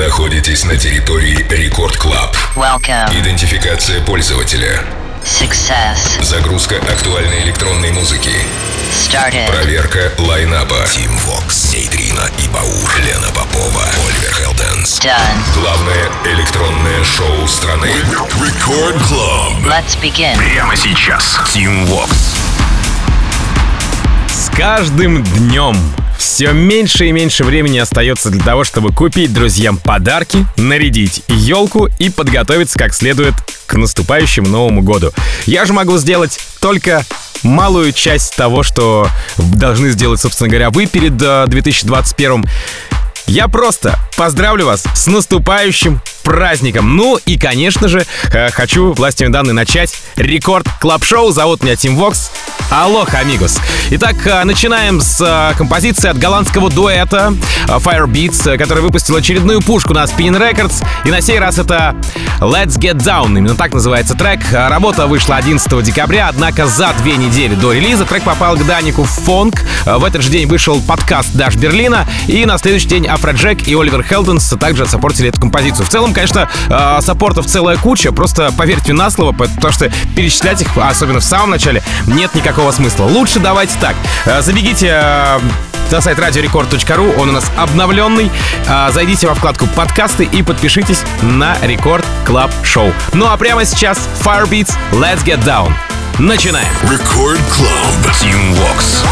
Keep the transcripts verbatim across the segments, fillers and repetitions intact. находитесь на территории Record Club. Welcome. Идентификация пользователя. Success. Загрузка актуальной электронной музыки. Started. Проверка лайнапа. Team Vox, Нейтрина и Баур, Лена Попова, Оливер Хелденс. Done. Главное электронное шоу страны. Record Club. Let's begin. Прямо сейчас. Team Vox. С каждым днем все меньше и меньше времени остается для того, чтобы купить друзьям подарки, нарядить елку и подготовиться как следует к наступающему Новому году. Я же могу сделать только малую часть того, что должны сделать, собственно говоря, вы перед две тысячи двадцать первым. Я просто поздравлю вас с наступающим праздником. Ну и, конечно же, хочу властями данной начать Рекорд Клаб Шоу. Зовут меня Тим Вокс. Алоха, амигос. Итак, начинаем с композиции от голландского дуэта Firebeatz, который выпустил очередную пушку на Spin Records. И на сей раз это Let's Get Down. Именно так называется трек. Работа вышла одиннадцатого декабря, однако за две недели до релиза трек попал к Данику в фонк. В этот же день вышел подкаст Dash Berlin, и на следующий день Afrojack и Оливер Хелденс также отсаппортили эту композицию. В целом, конечно, саппортов целая куча, просто поверьте на слово, потому что перечислять их, особенно в самом начале, нет никакого смысла. Лучше давайте так, забегите на сайт радио рекорд точка ру, он у нас обновленный, зайдите во вкладку подкасты и подпишитесь на Record Club Show. Ну а прямо сейчас Firebeats, Let's Get Down. Начинаем. Record Club, Team Vox.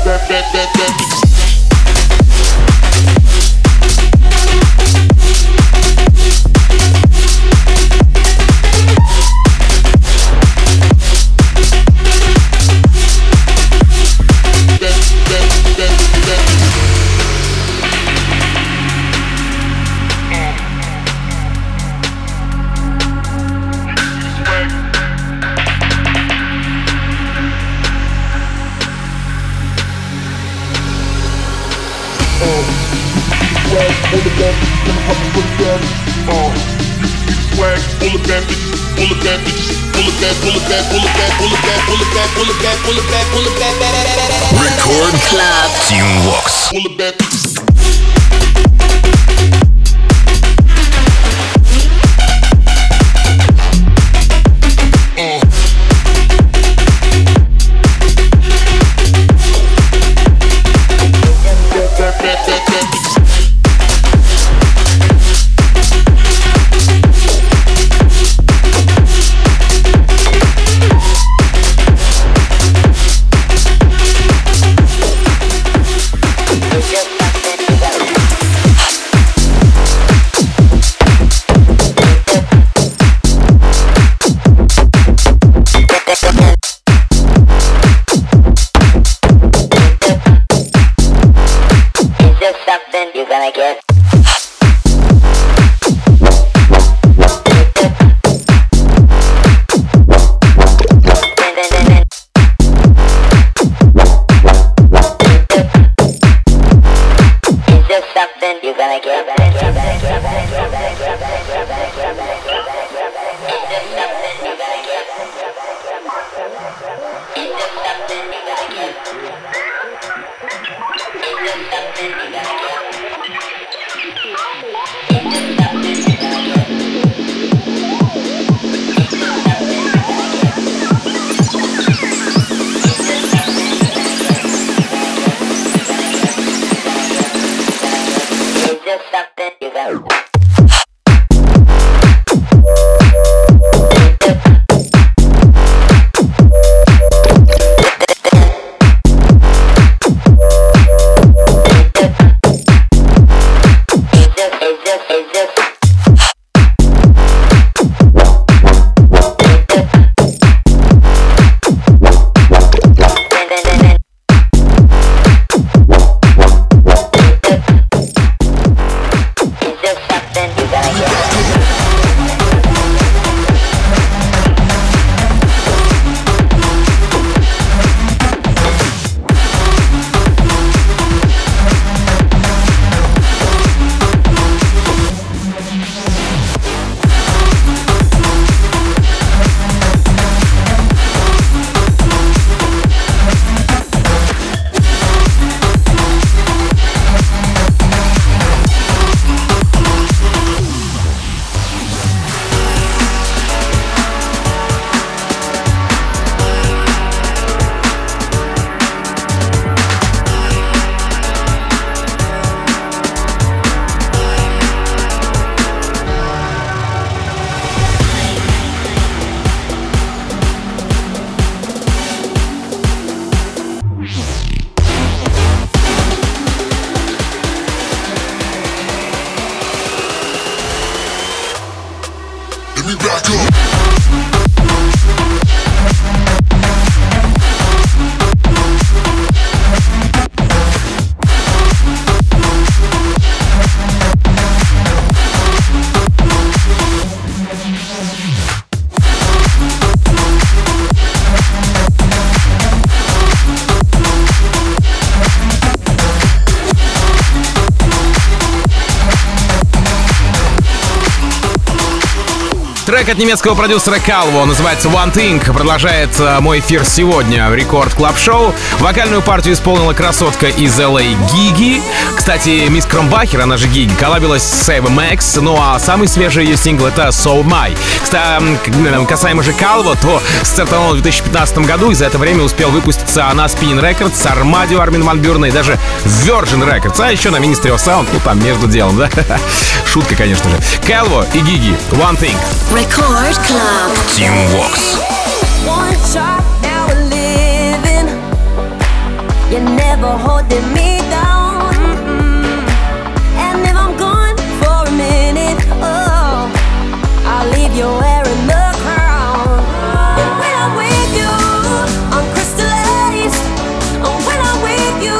It's just something you gotta get. Трек от немецкого продюсера Calvo, называется One Thing, продолжает мой эфир сегодня в Record Club Show. Вокальную партию исполнила красотка из эл эй Гиги. Кстати, мисс Кромбахер, она же Гиги, коллабилась с Эйвом Макс, ну а самый свежий ее сингл — это So My. Кстати, касаемо же Calvo, то стартанула в две тысячи пятнадцатом году, и за это время успел выпуститься на Spin Records, Armadio Армин Манбюрна и даже Virgin Records, а еще на Ministry of Sound, ну там между делом, да? Шутка, конечно же. Calvo и Гиги, One Thing. Record Club. Team Vox. One shot, now we're living. You're never holding me down. Mm-mm. And if I'm gone for a minute, oh, I'll leave you wearing the crown. And when I'm with you, I'm crystallized. And when I'm with you,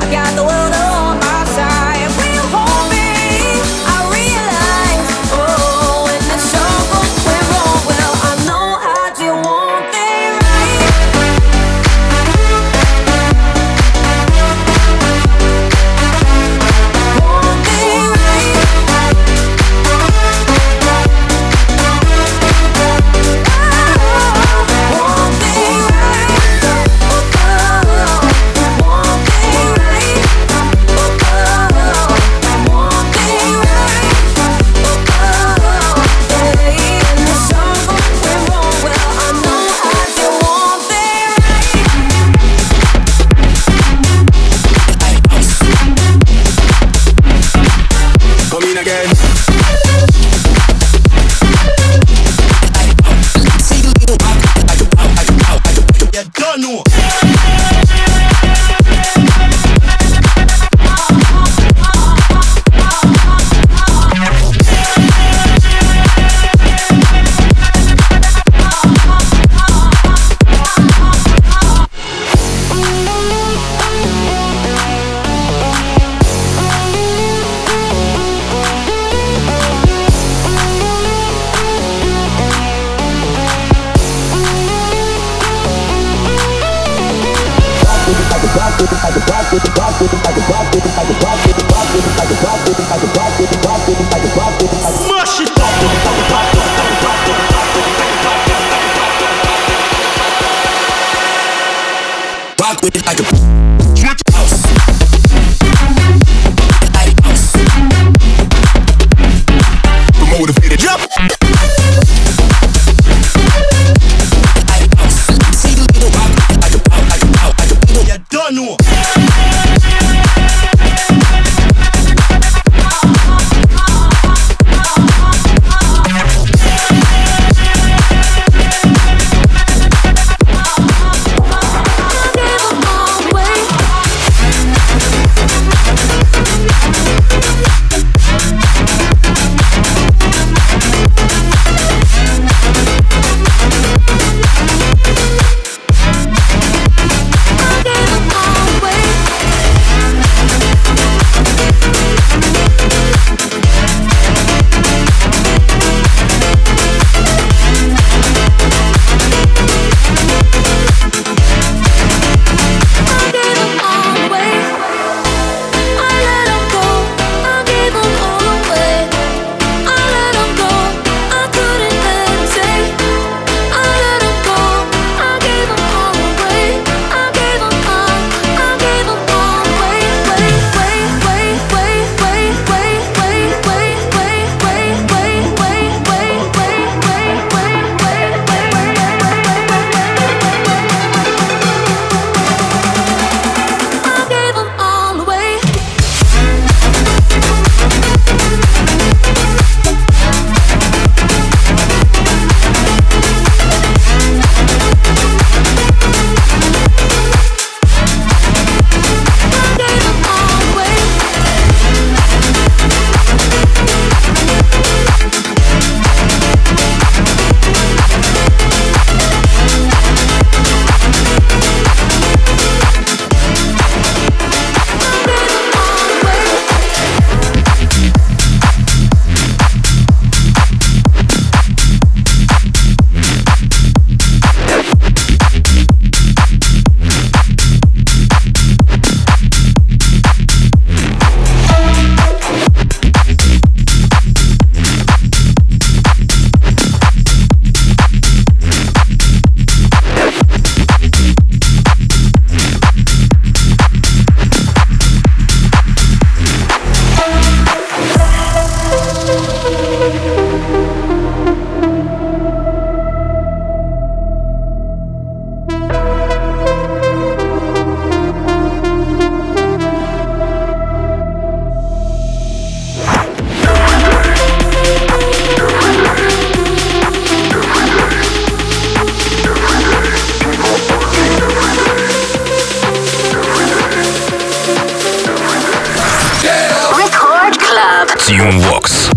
I got the world on my side. When you hold me, I realize, oh. I Team Vox.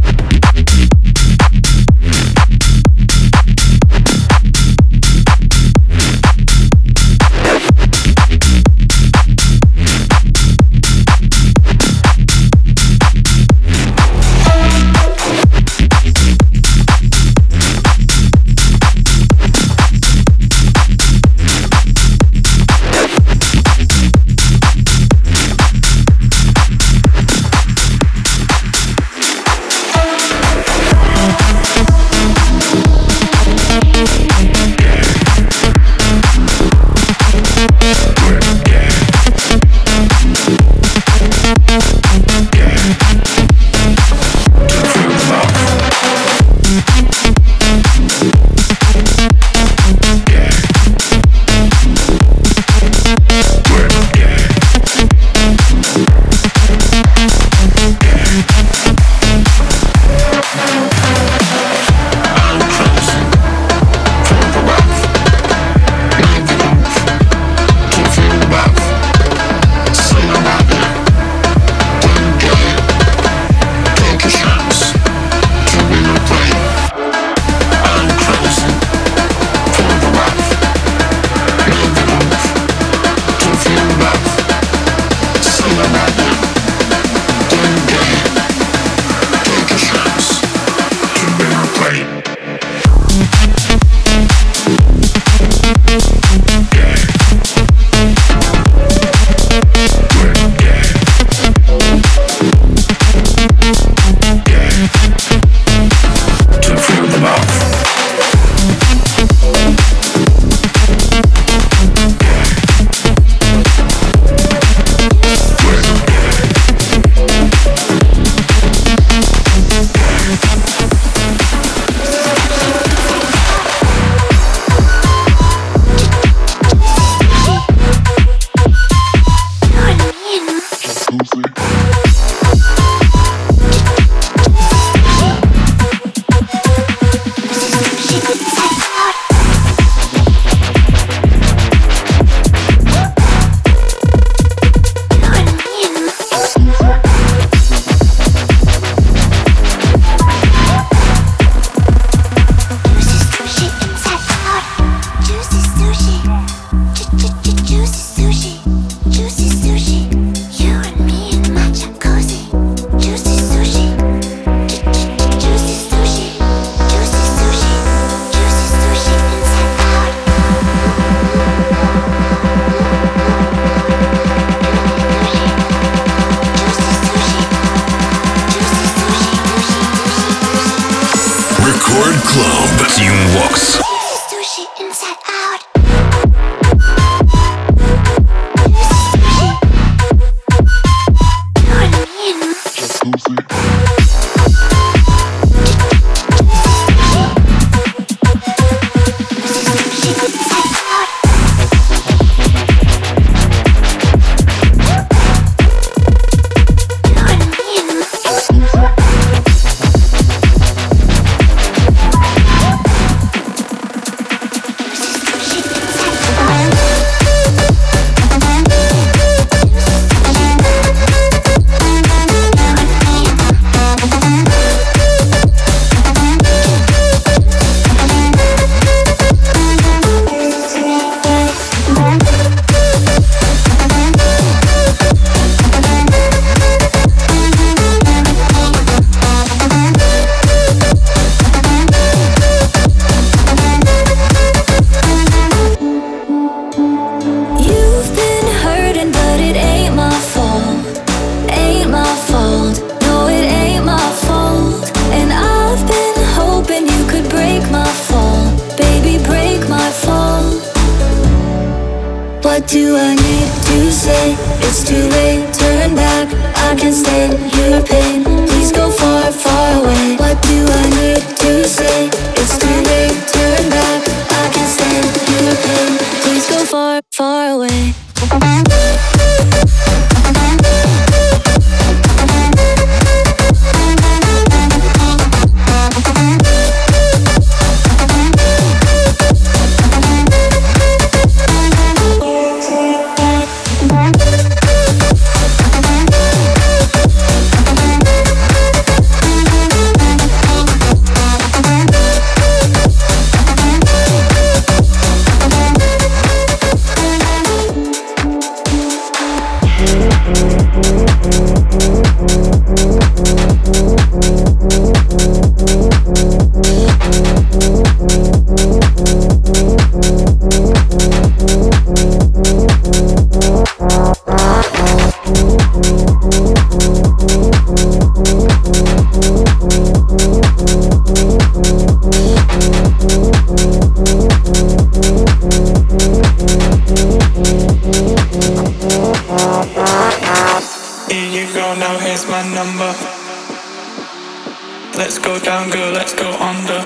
Let's go down, girl, let's go under.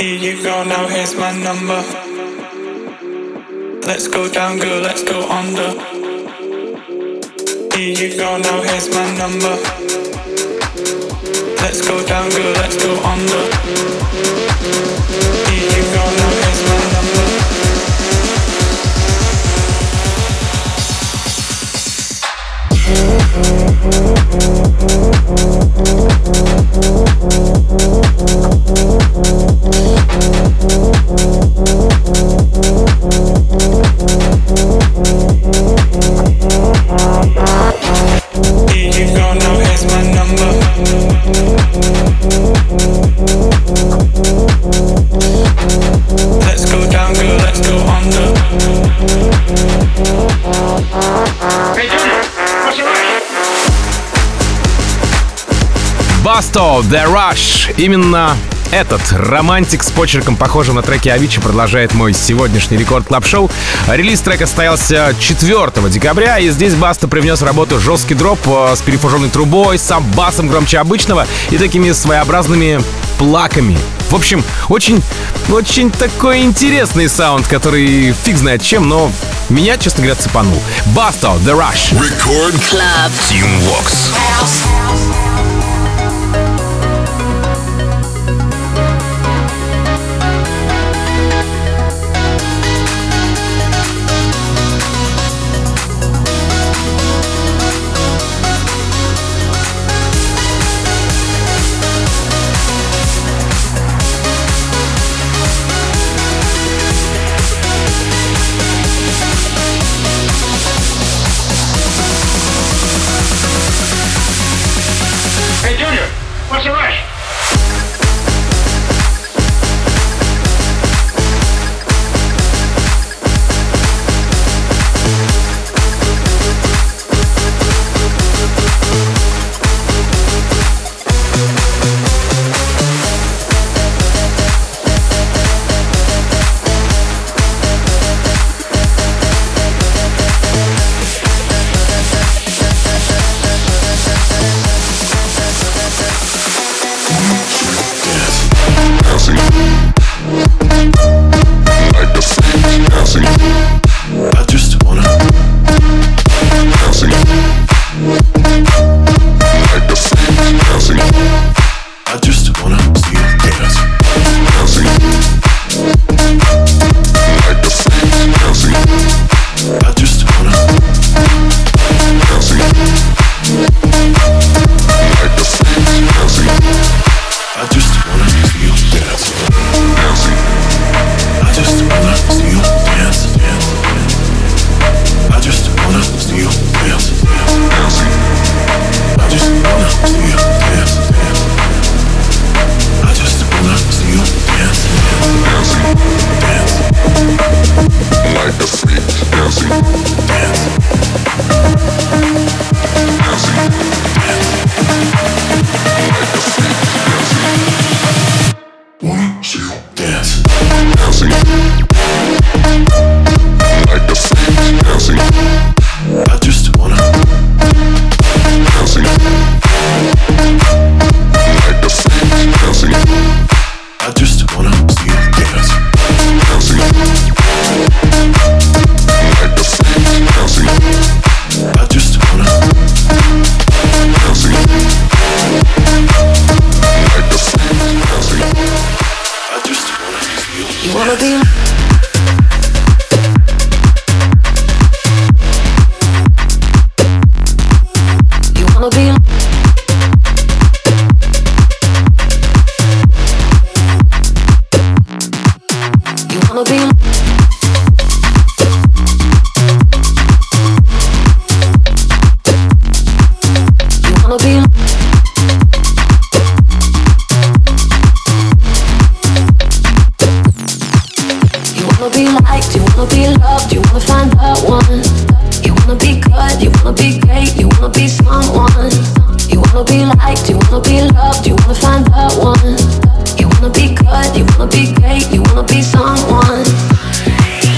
Here you go, now here's my number. Let's go down, girl, let's go under. Here you go, now here's my number. Let's go down, girl, let's go under. Here you go, now here's my number. Basto, The Rush. Именно этот романтик с почерком, похожим на треки Авичи, продолжает мой сегодняшний Record Club Show. Релиз трека состоялся четвёртого декабря, и здесь Басто привнес в работу жесткий дроп с перифуженной трубой, сам басом громче обычного и такими своеобразными плаками. В общем, очень, очень такой интересный саунд, который фиг знает чем, но меня, честно говоря, цепанул. Басто, The Rush. Record Club, Team Vox.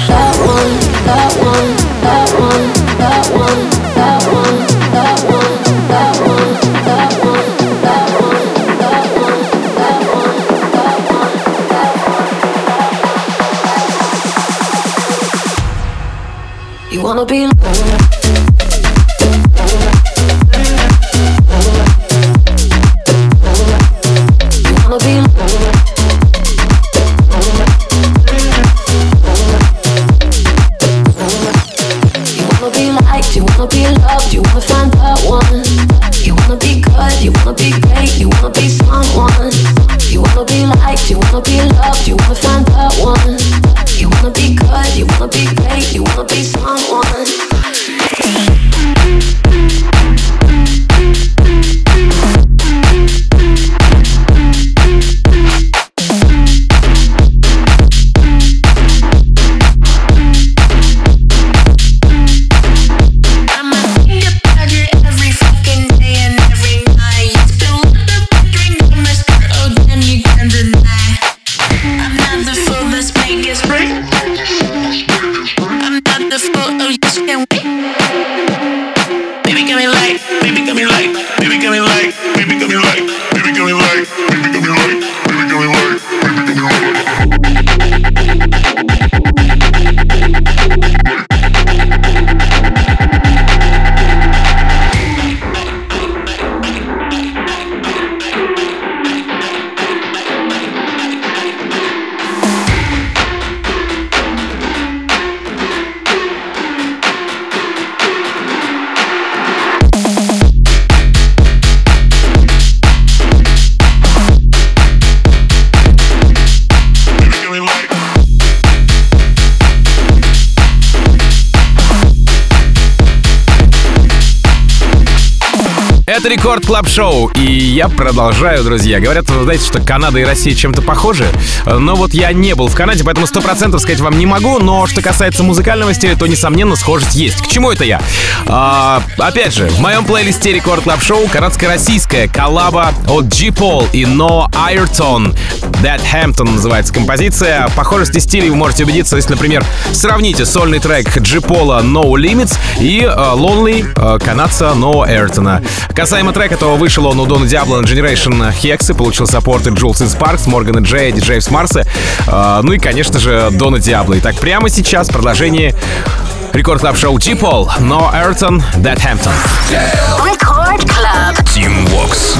That one, that one, that one, that one, that one, that one, that one. I'ma be lonely. Это Record Club Show, и я продолжаю, друзья. Говорят, вы знаете, что Канада и Россия чем-то похожи, но вот я не был в Канаде, поэтому сто процентов сказать вам не могу, но что касается музыкальности, то, несомненно, схожесть есть. К чему это я? А, опять же, в моем плейлисте Record Club Show канадско-российская коллаба от G и Noah Ayrton. That Hampton называется композиция. В похожести стилей вы можете убедиться, если, например, сравните сольный трек G No Limits и Lonely канадца Noah Ayrton. Касаемо трека, то вышел он у Дона Дьябла на Generation Hexy, получил саппорты Джулс и Спаркс, Моргана Джея, диджеев с Марса, э, ну и, конечно же, Дона Дьябла. Итак, прямо сейчас продолжение Record Club Show G-Pol, Noah Ayrton, That Hampton. Record Club. Team Vox.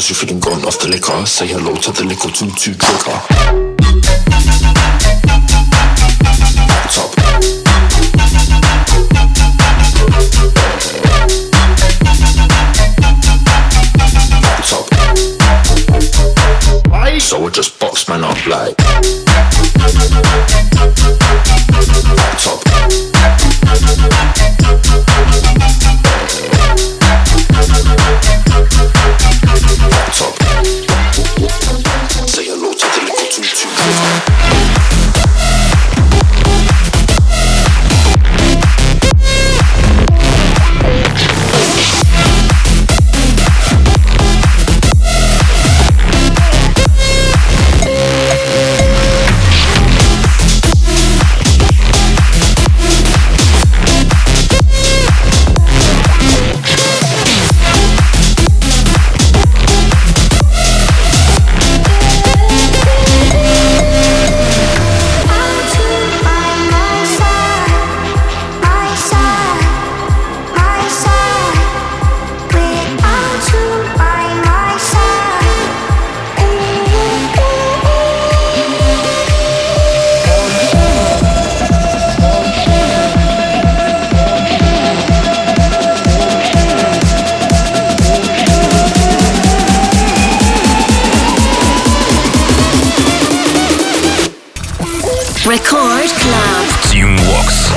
cause you think I'm gone off the liquor. Say hello to the liquor too, too quicker. Top. Top. So I just box man up like top. Record Club Team Vox.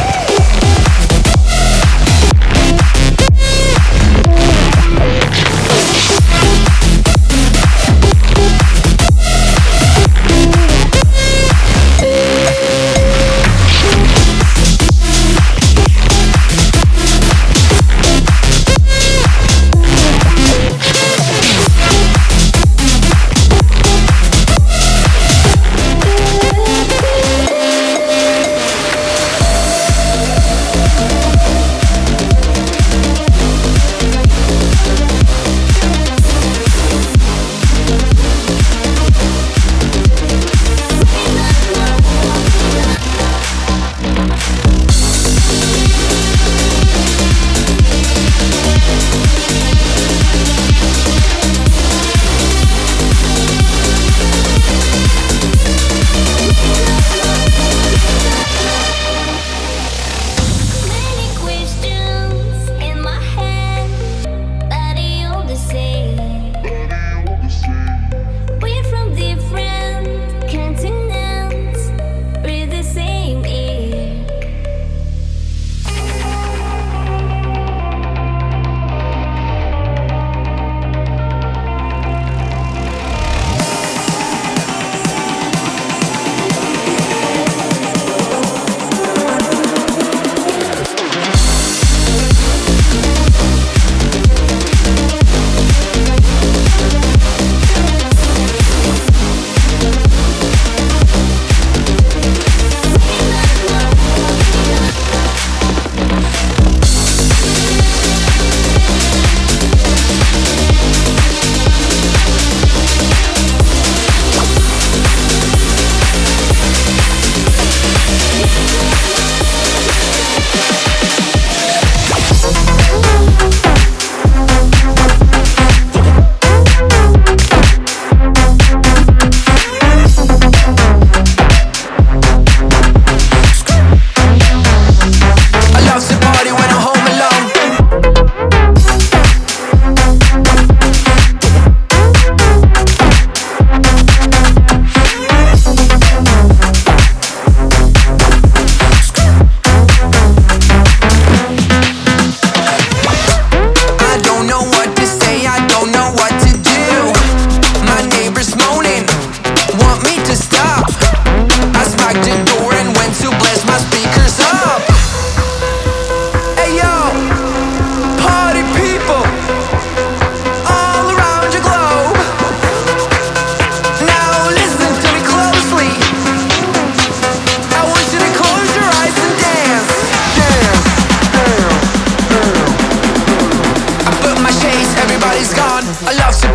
I lost it.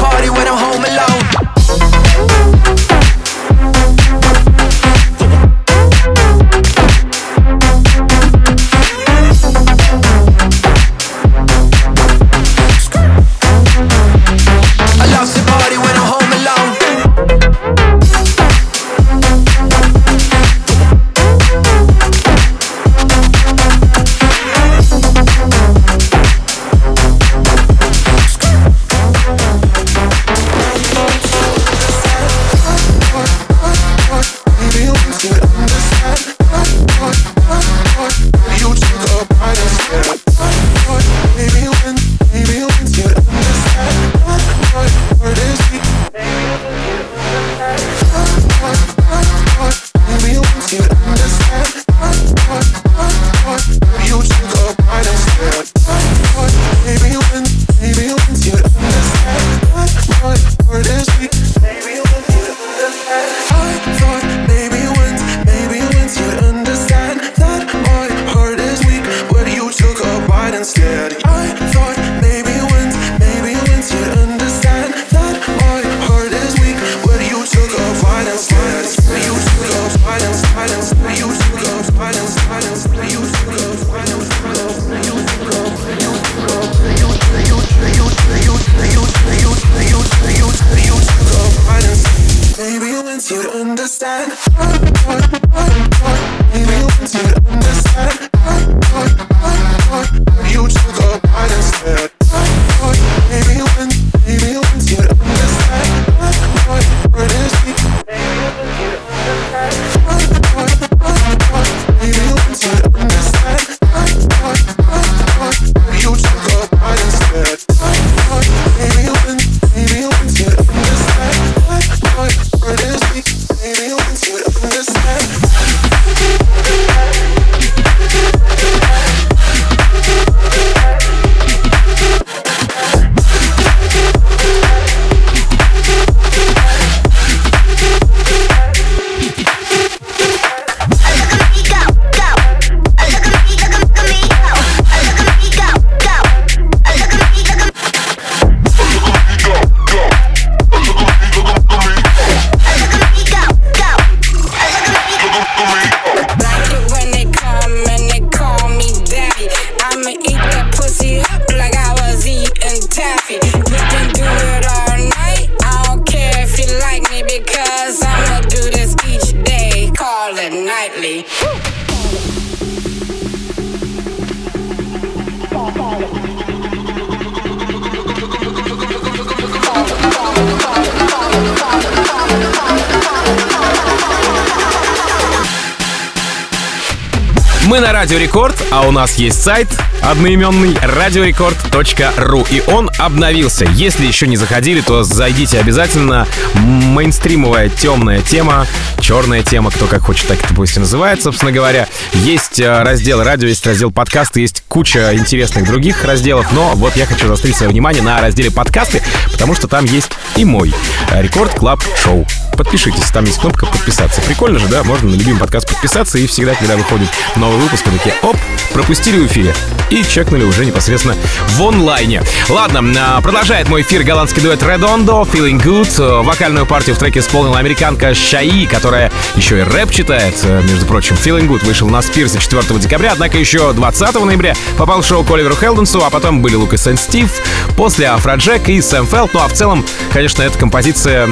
Мы на Радио Рекорд, а у нас есть сайт одноименный радиорекорд точка ру, и он обновился. Если еще не заходили, то зайдите обязательно. Мейнстримовая темная тема, черная тема, кто как хочет, так это пусть и называется, собственно говоря. Есть раздел радио, есть раздел подкасты, есть куча интересных других разделов, но вот я хочу заострить свое внимание на разделе подкасты, потому что там есть и мой Рекорд Клаб Шоу. Подпишитесь, там есть кнопка «Подписаться». Прикольно же, да? Можно на любимый подкаст подписаться, и всегда, когда выходит новый выпуск, вы такие, оп, пропустили в эфире и чекнули уже непосредственно в онлайне. Ладно, продолжает мой эфир голландский дуэт Redondo, Feeling Good. Вокальную партию в треке исполнила американка Шаи, которая еще и рэп читает. Между прочим, Feeling Good вышел на Спирсе четвёртого декабря, однако еще двадцатого ноября попал в шоу к Оливеру Хелденсу, а потом были Lucas and Steve, после Afrojack и Sam Feldt. Ну а в целом, конечно, эта композиция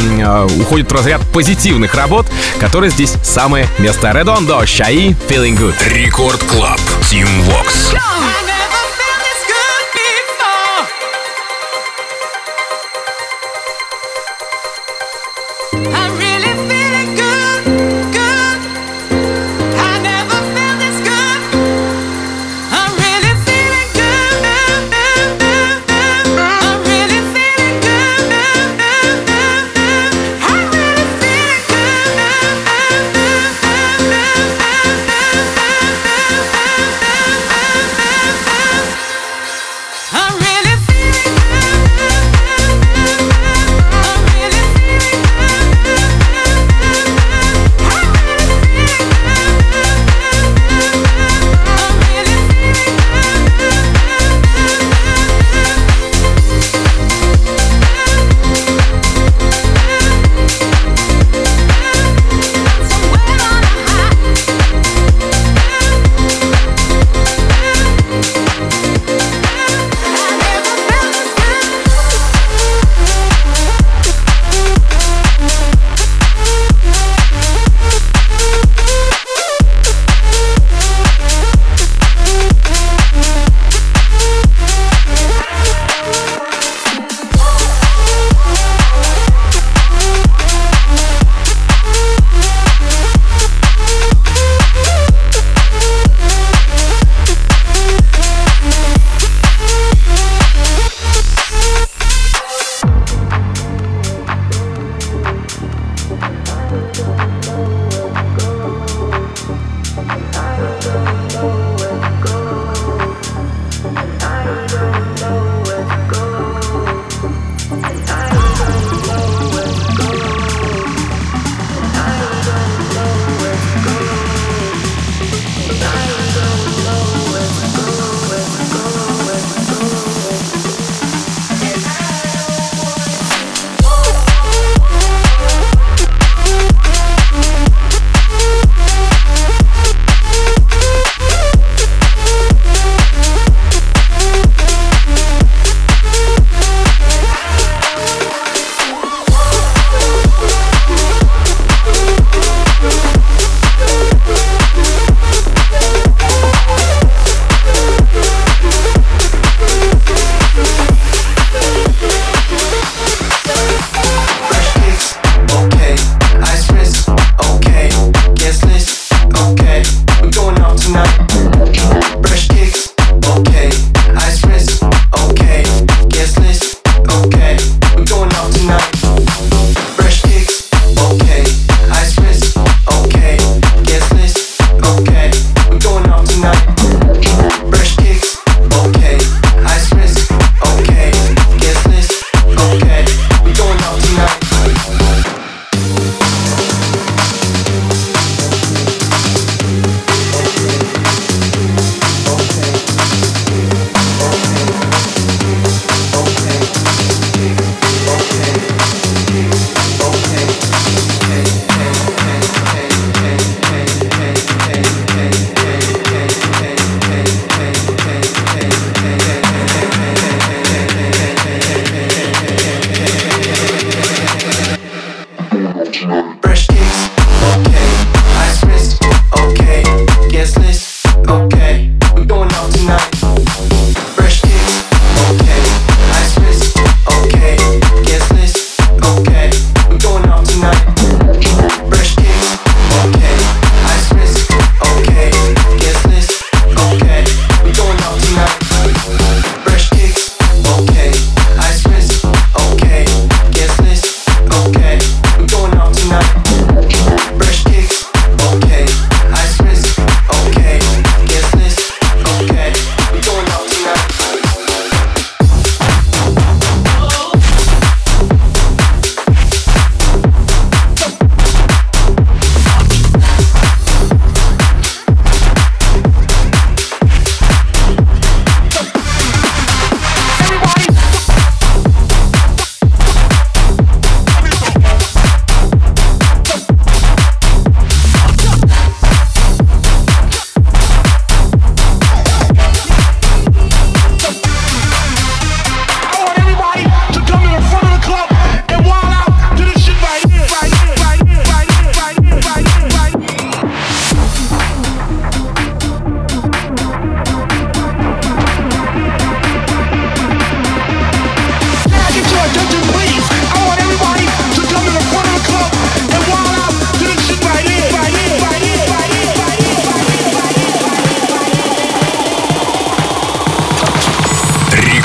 уходит в разряд позитивных работ, которые здесь самое место. Redondo, Шаи, Feeling Good. Рекорд Клаб, Team Vox.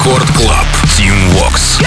Record Club, Team Vox.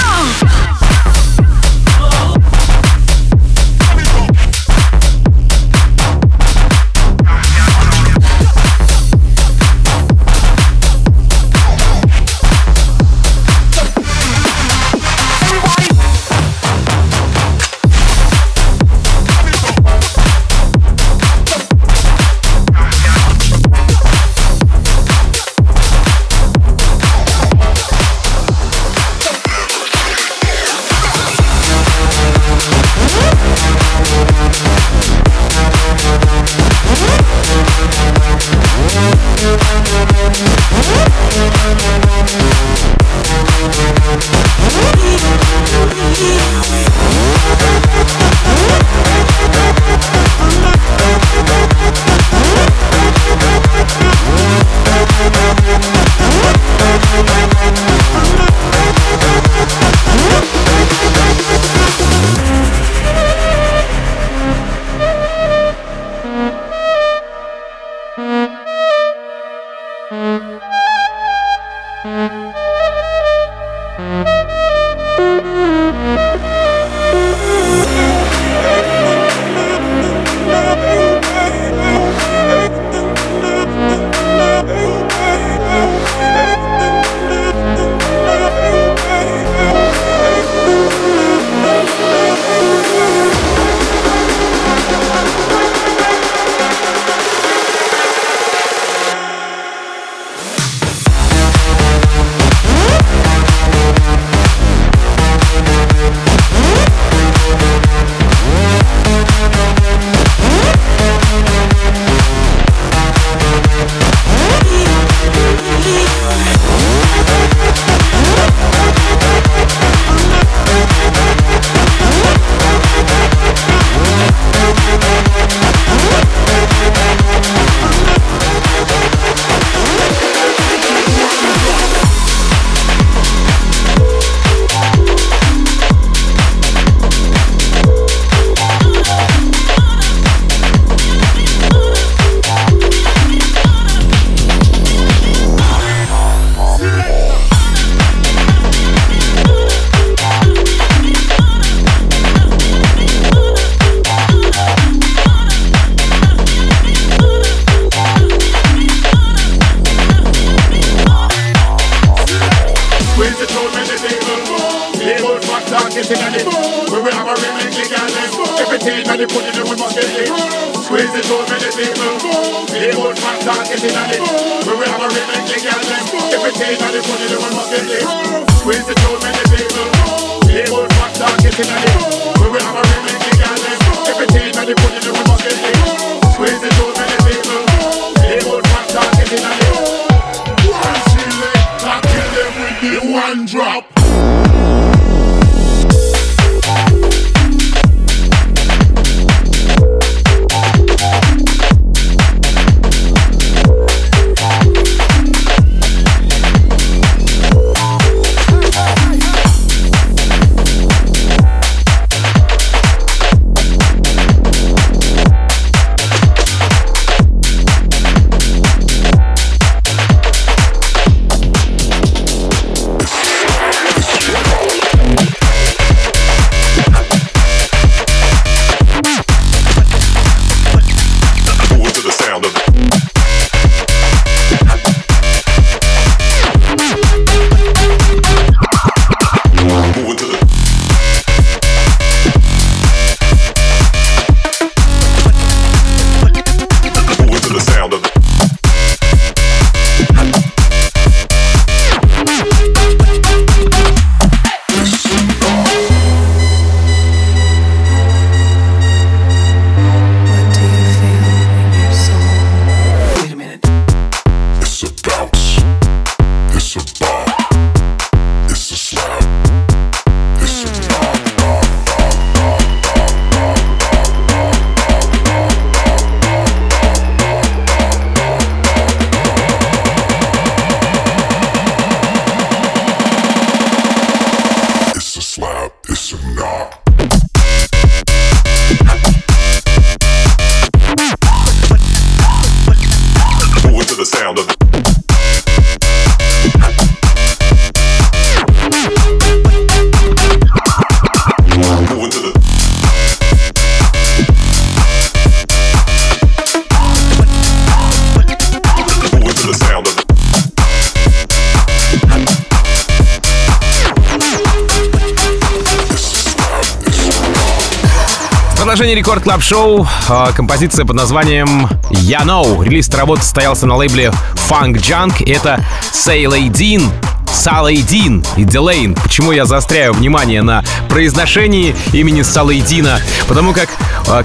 продолжение Record Club Show. Композиция под названием «Ya Know». Релиз работы состоялся на лейбле Funk Junk. Это Saladin, Saladin и Делейн. Почему я заостряю внимание на произношении имени Саладина? Потому как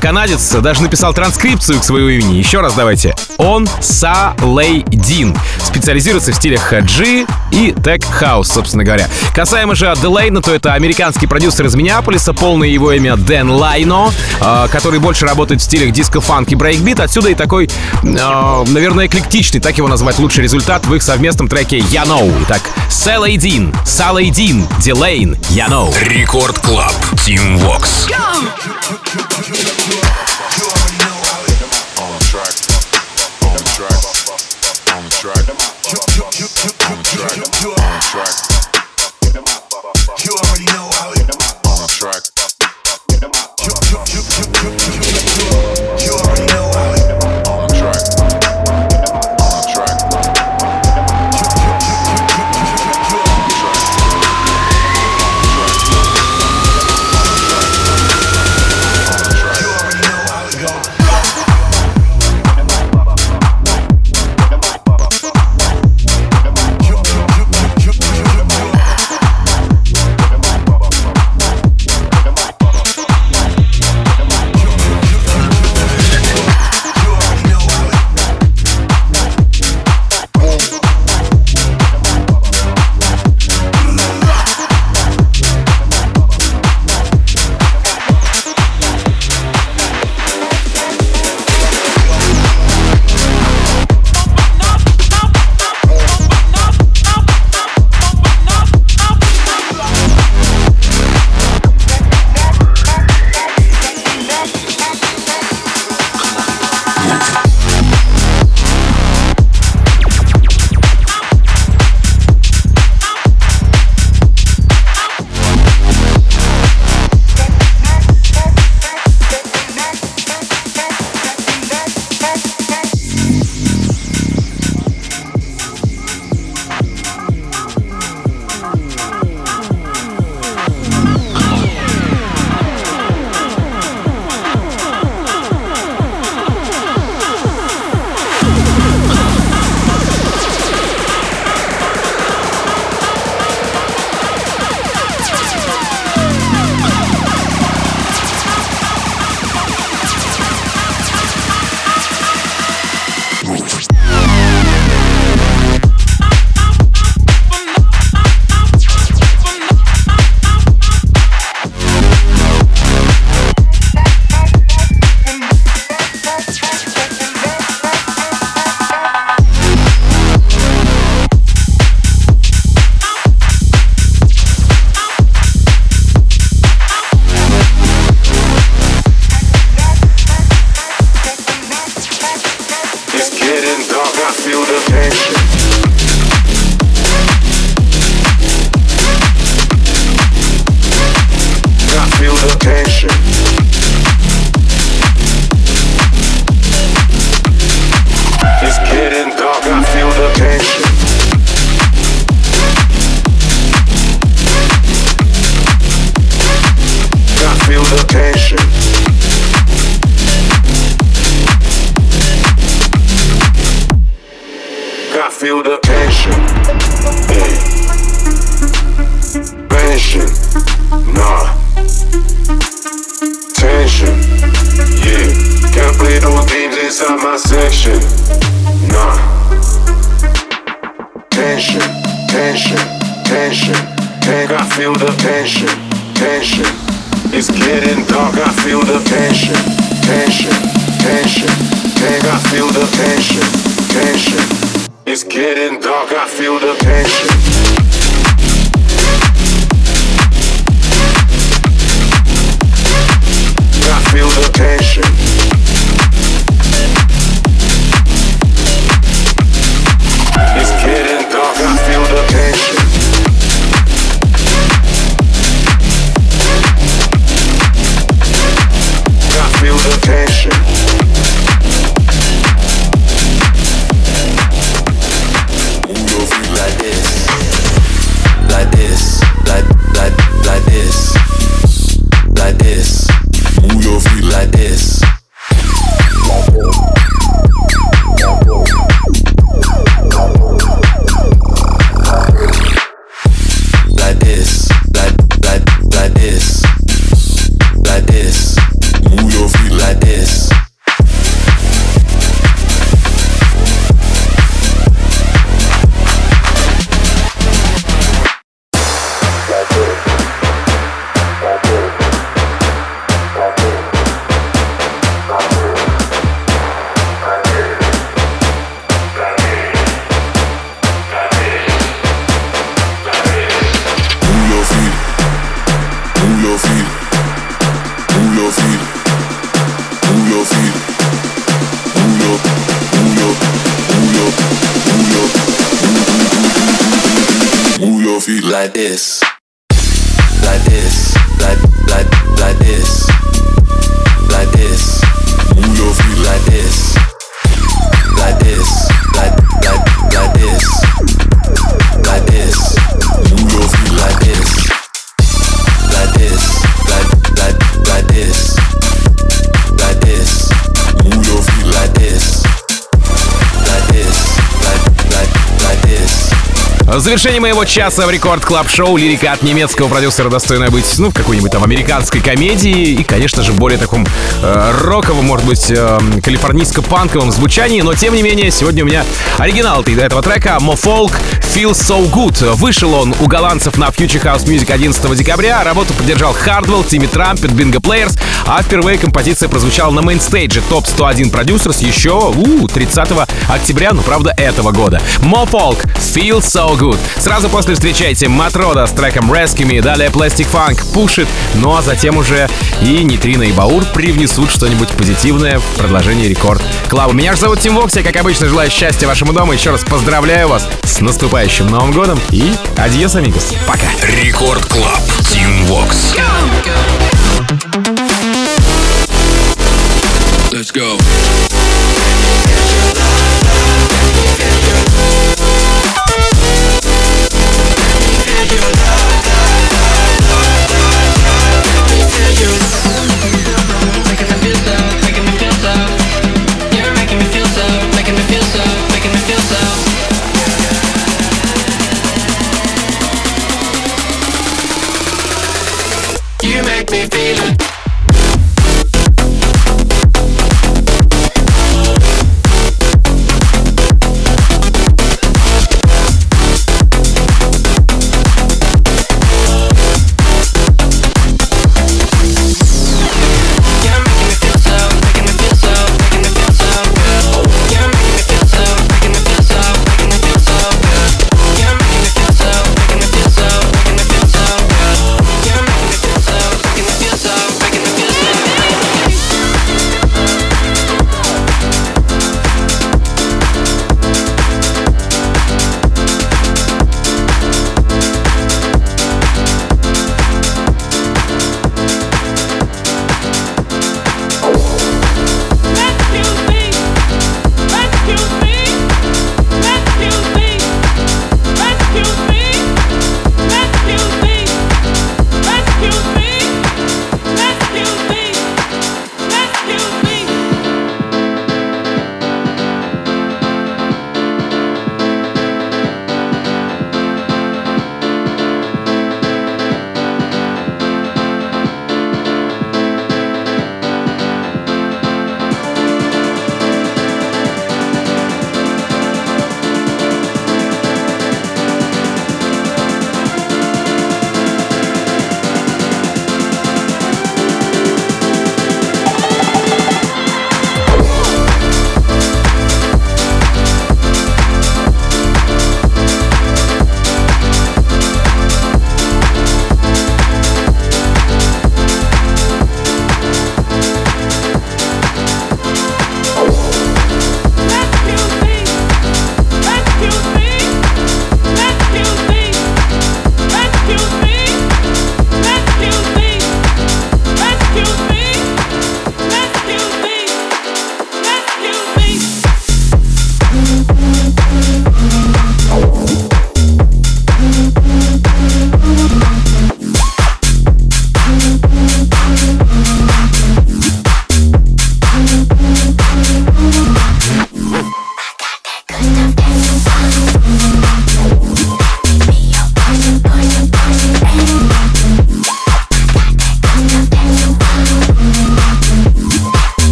канадец даже написал транскрипцию к своему имени. Еще раз давайте. Он Саладин. Специализируется в стилях джи и Tech House, собственно говоря. Касаемо же Делейна, то это американский продюсер из Миннеаполиса. Полное его имя Дэн Лайно, который больше работает в стилях диско-фанк и брейкбит. Отсюда и такой, наверное, эклектичный, так его назвать лучший результат в их совместном треке «Ya Know». Итак, Saladin, Saladin, Делейн, «Ya Know». Record Club, Team Vox. Like this. this, like this. Move your feet like this. Like this, like this, like like like this, like this. Move your feet like this, like this, like like like this, like this. Move your feet like this, like this, like like like this, like this. Move your feet like this, like this, like like like this. В завершении моего часа в Record Club Show лирика от немецкого продюсера, достойная быть, ну, в какой-нибудь там американской комедии и, конечно же, более таком э, роковом, может быть, э, калифорнийско-панковом звучании, но, тем не менее, сегодня у меня оригинал этого трека Mo Folk Feel So Good. Вышел он у голландцев на Future House Music одиннадцатого декабря, работу поддержал Hardwell, Timmy Trump, Bingo Players, а впервые композиция прозвучала на мейнстейдже топ сто один Producers еще у, тридцатого октября, ну, правда, этого года. Mo Folk Feel So Good. Good. Сразу после встречайте Матрода с треком Rescue Me, далее Plastic Funk Push It, ну а затем уже и Нейтрино и Баур привнесут что-нибудь позитивное в продолжение Рекорд Клаба. Меня же зовут Тим Вокс, я, как обычно, желаю счастья вашему дому, еще раз поздравляю вас с наступающим Новым Годом и адьос, амигос, пока! Рекорд Клаб, Тим Вокс. Let's go. You make me feel it.